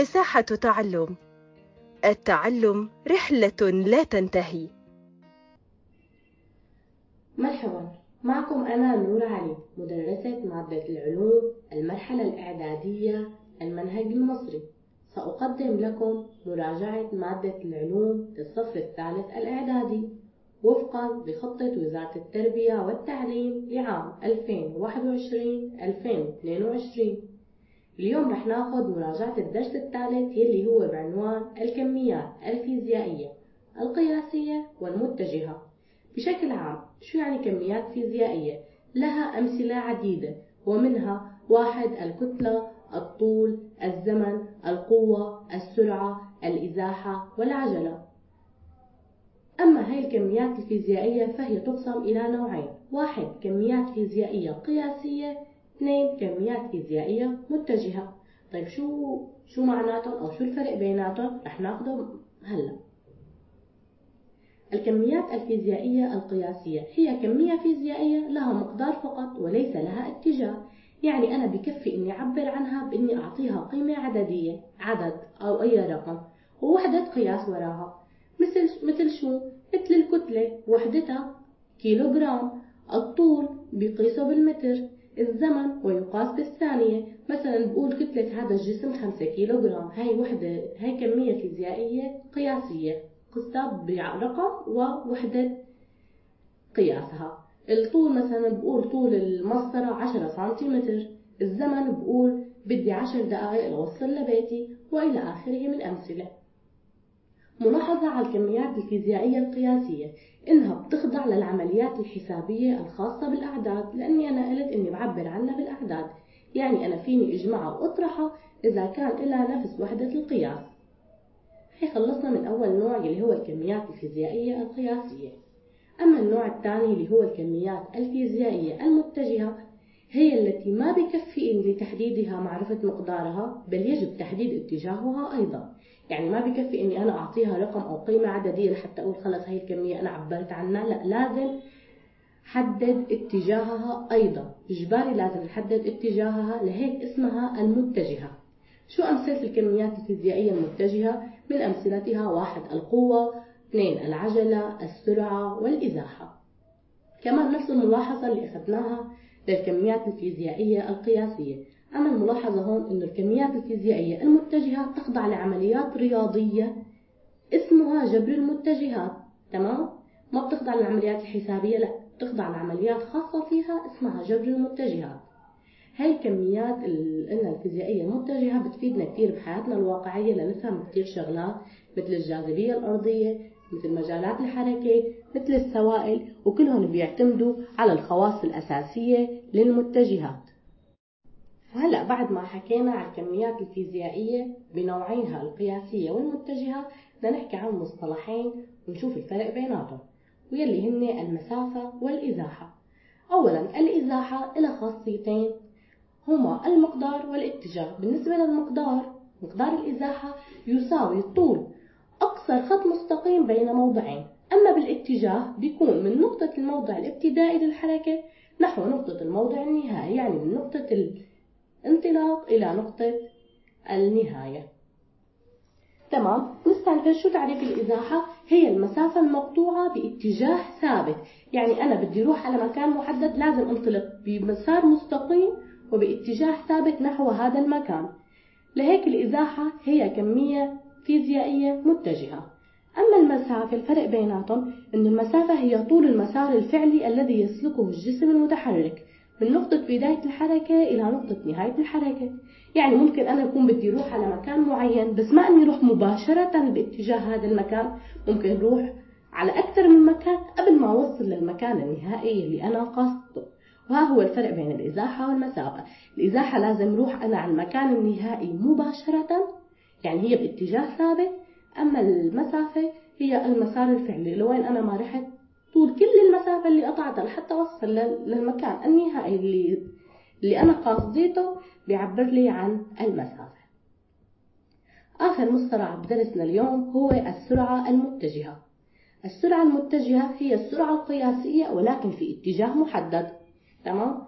مساحة تعلم. التعلم رحلة لا تنتهي. مرحبا، معكم أنا نور علي، مدرسة مادة العلوم المرحلة الإعدادية المنهج المصري. سأقدم لكم مراجعة مادة العلوم للصف الثالث الإعدادي وفقا لخطة وزارة التربية والتعليم لعام 2021-2022. اليوم رح ناخد مراجعة الدرس الثالث يلي هو بعنوان الكميات الفيزيائية القياسية والمتجهة. بشكل عام شو يعني كميات فيزيائية؟ لها أمثلة عديدة، ومنها: واحد، الكتلة، الطول، الزمن، القوة، السرعة، الإزاحة، والعجلة. أما هاي الكميات الفيزيائية فهي تقسم إلى نوعين: واحد، كميات فيزيائية قياسية، اثنين، كميات فيزيائية متجهة. طيب شو معناتهم أو شو الفرق بيناتهم؟ رح ناخده هلا. الكميات الفيزيائية القياسية هي كمية فيزيائية لها مقدار فقط وليس لها اتجاه، يعني أنا بكفي إني أعبر عنها بإني أعطيها قيمة عددية، عدد أو أي رقم، ووحدة قياس وراها. مثل الكتلة وحدتها كيلوغرام، الطول بيقيسه بالمتر، الزمن ويقاس بالثانية. مثلا بقول كتلة هذا الجسم 5 كيلوغرام، هاي وحدة، هاي كمية فيزيائية قياسية قصها برقم ووحدة قياسها. الطول مثلا بقول طول المسطرة 10 سنتيمتر، الزمن بقول بدي 10 دقائق لوصل لبيتي، وإلى آخره من أمثلة. ملاحظة على الكميات الفيزيائية القياسية إنها بتخضع للعمليات الحسابية الخاصة بالأعداد، لأني أنا قلت إني بعبر عنها بالأعداد، يعني أنا فيني أجمعها وأطرحها إذا كان لها نفس وحدة القياس. هي خلصنا من أول نوع اللي هو الكميات الفيزيائية القياسية. أما النوع الثاني اللي هو الكميات الفيزيائية المتجهة، هي التي ما بكفي لتحديدها معرفة مقدارها، بل يجب تحديد اتجاهها أيضا. يعني ما بكفي إني أنا أعطيها رقم أو قيمة عددية لحتى أقول خلص هي الكمية أنا عبرت عنها، لا، لازم حدد اتجاهها أيضا، إجباري لازم نحدد اتجاهها، لهيك اسمها المتجهة. شو أمثلة الكميات الفيزيائية المتجهة؟ من أمثلتها: واحد، القوة، اثنين، العجلة، السرعة، والإزاحة. كمان نفس الملاحظة اللي أخذناها للكميات الفيزيائية القياسية. أما الملاحظة هون إنه الكميات الفيزيائية المتجهة تخضع لعمليات رياضية اسمها جبر المتجهات، تمام؟ ما بتخضع للعمليات الحسابية، لا، بتخضع لعمليات خاصة فيها اسمها جبر المتجهات. هاي الكميات الفيزيائية المتجهة بتفيدنا كتير بحياتنا الواقعية لنفهم كتير شغلات، مثل الجاذبية الأرضية، مثل مجالات الحركة، مثل السوائل، وكلهم بيعتمدوا على الخواص الأساسية للمتجهات. وهلأ بعد ما حكينا عن الكميات الفيزيائية بنوعيها القياسية والمتجهة، بدنا نحكي عن مصطلحين ونشوف الفرق بيناتهم، ويلي هن المسافة والإزاحة. أولا، الإزاحة لها خاصيتين هما المقدار والاتجاه. بالنسبة للمقدار، مقدار الإزاحة يساوي الطول أقصر خط مستقيم بين موضعين. أما بالاتجاه بيكون من نقطة الموضع الابتدائي للحركة نحو نقطة الموضع النهائي، يعني من نقطة الانطلاق إلى نقطة النهاية، تمام؟ نستعرف شو تعريف الإزاحة؟ هي المسافة المقطوعة باتجاه ثابت، يعني أنا بدي أروح على مكان محدد لازم أنطلق بمسار مستقيم وباتجاه ثابت نحو هذا المكان، لهيك الإزاحة هي كمية فيزيائية متجهة. أما المسافة، الفرق بيناتهم أن المسافة هي طول المسار الفعلي الذي يسلكه الجسم المتحرك من نقطة بداية الحركة إلى نقطة نهاية الحركة، يعني ممكن أنا أكون بدي أروح على مكان معين بس ما أني أروح مباشرة باتجاه هذا المكان، ممكن أروح على أكثر من مكان قبل ما أوصل للمكان النهائي اللي أنا قصدته. وها هو الفرق بين الإزاحة والمسافة. الإزاحة لازم أروح أنا على المكان النهائي مباشرة، يعني هي باتجاه ثابت. أما المسافة هي المسار الفعلي لوين أنا ما رحت، طول كل المسافة اللي قطعتها لحتى أوصل للمكان النهائي اللي أنا قاصدته بيعبر لي عن المسافة. آخر مصطلح بدرسنا اليوم هو السرعة المتجهة. السرعة المتجهة هي السرعة القياسية ولكن في اتجاه محدد، تمام؟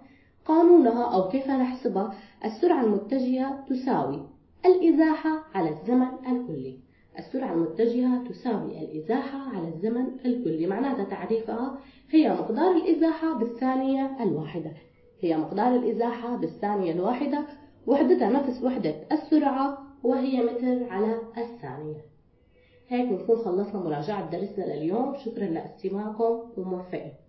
قانونها أو كيف نحسبها: السرعة المتجهة تساوي الإزاحة على الزمن الكلي. السرعة المتجهة تساوي الإزاحة على الزمن الكلي، معناتها تعريفها هي مقدار الإزاحة بالثانية الواحدة. هي مقدار الإزاحة بالثانية الواحدة، وحدتها نفس وحدة السرعة وهي متر على الثانية. هيك نكون خلصنا مراجعة درسنا لليوم. شكرا لاستماعكم وموفقين.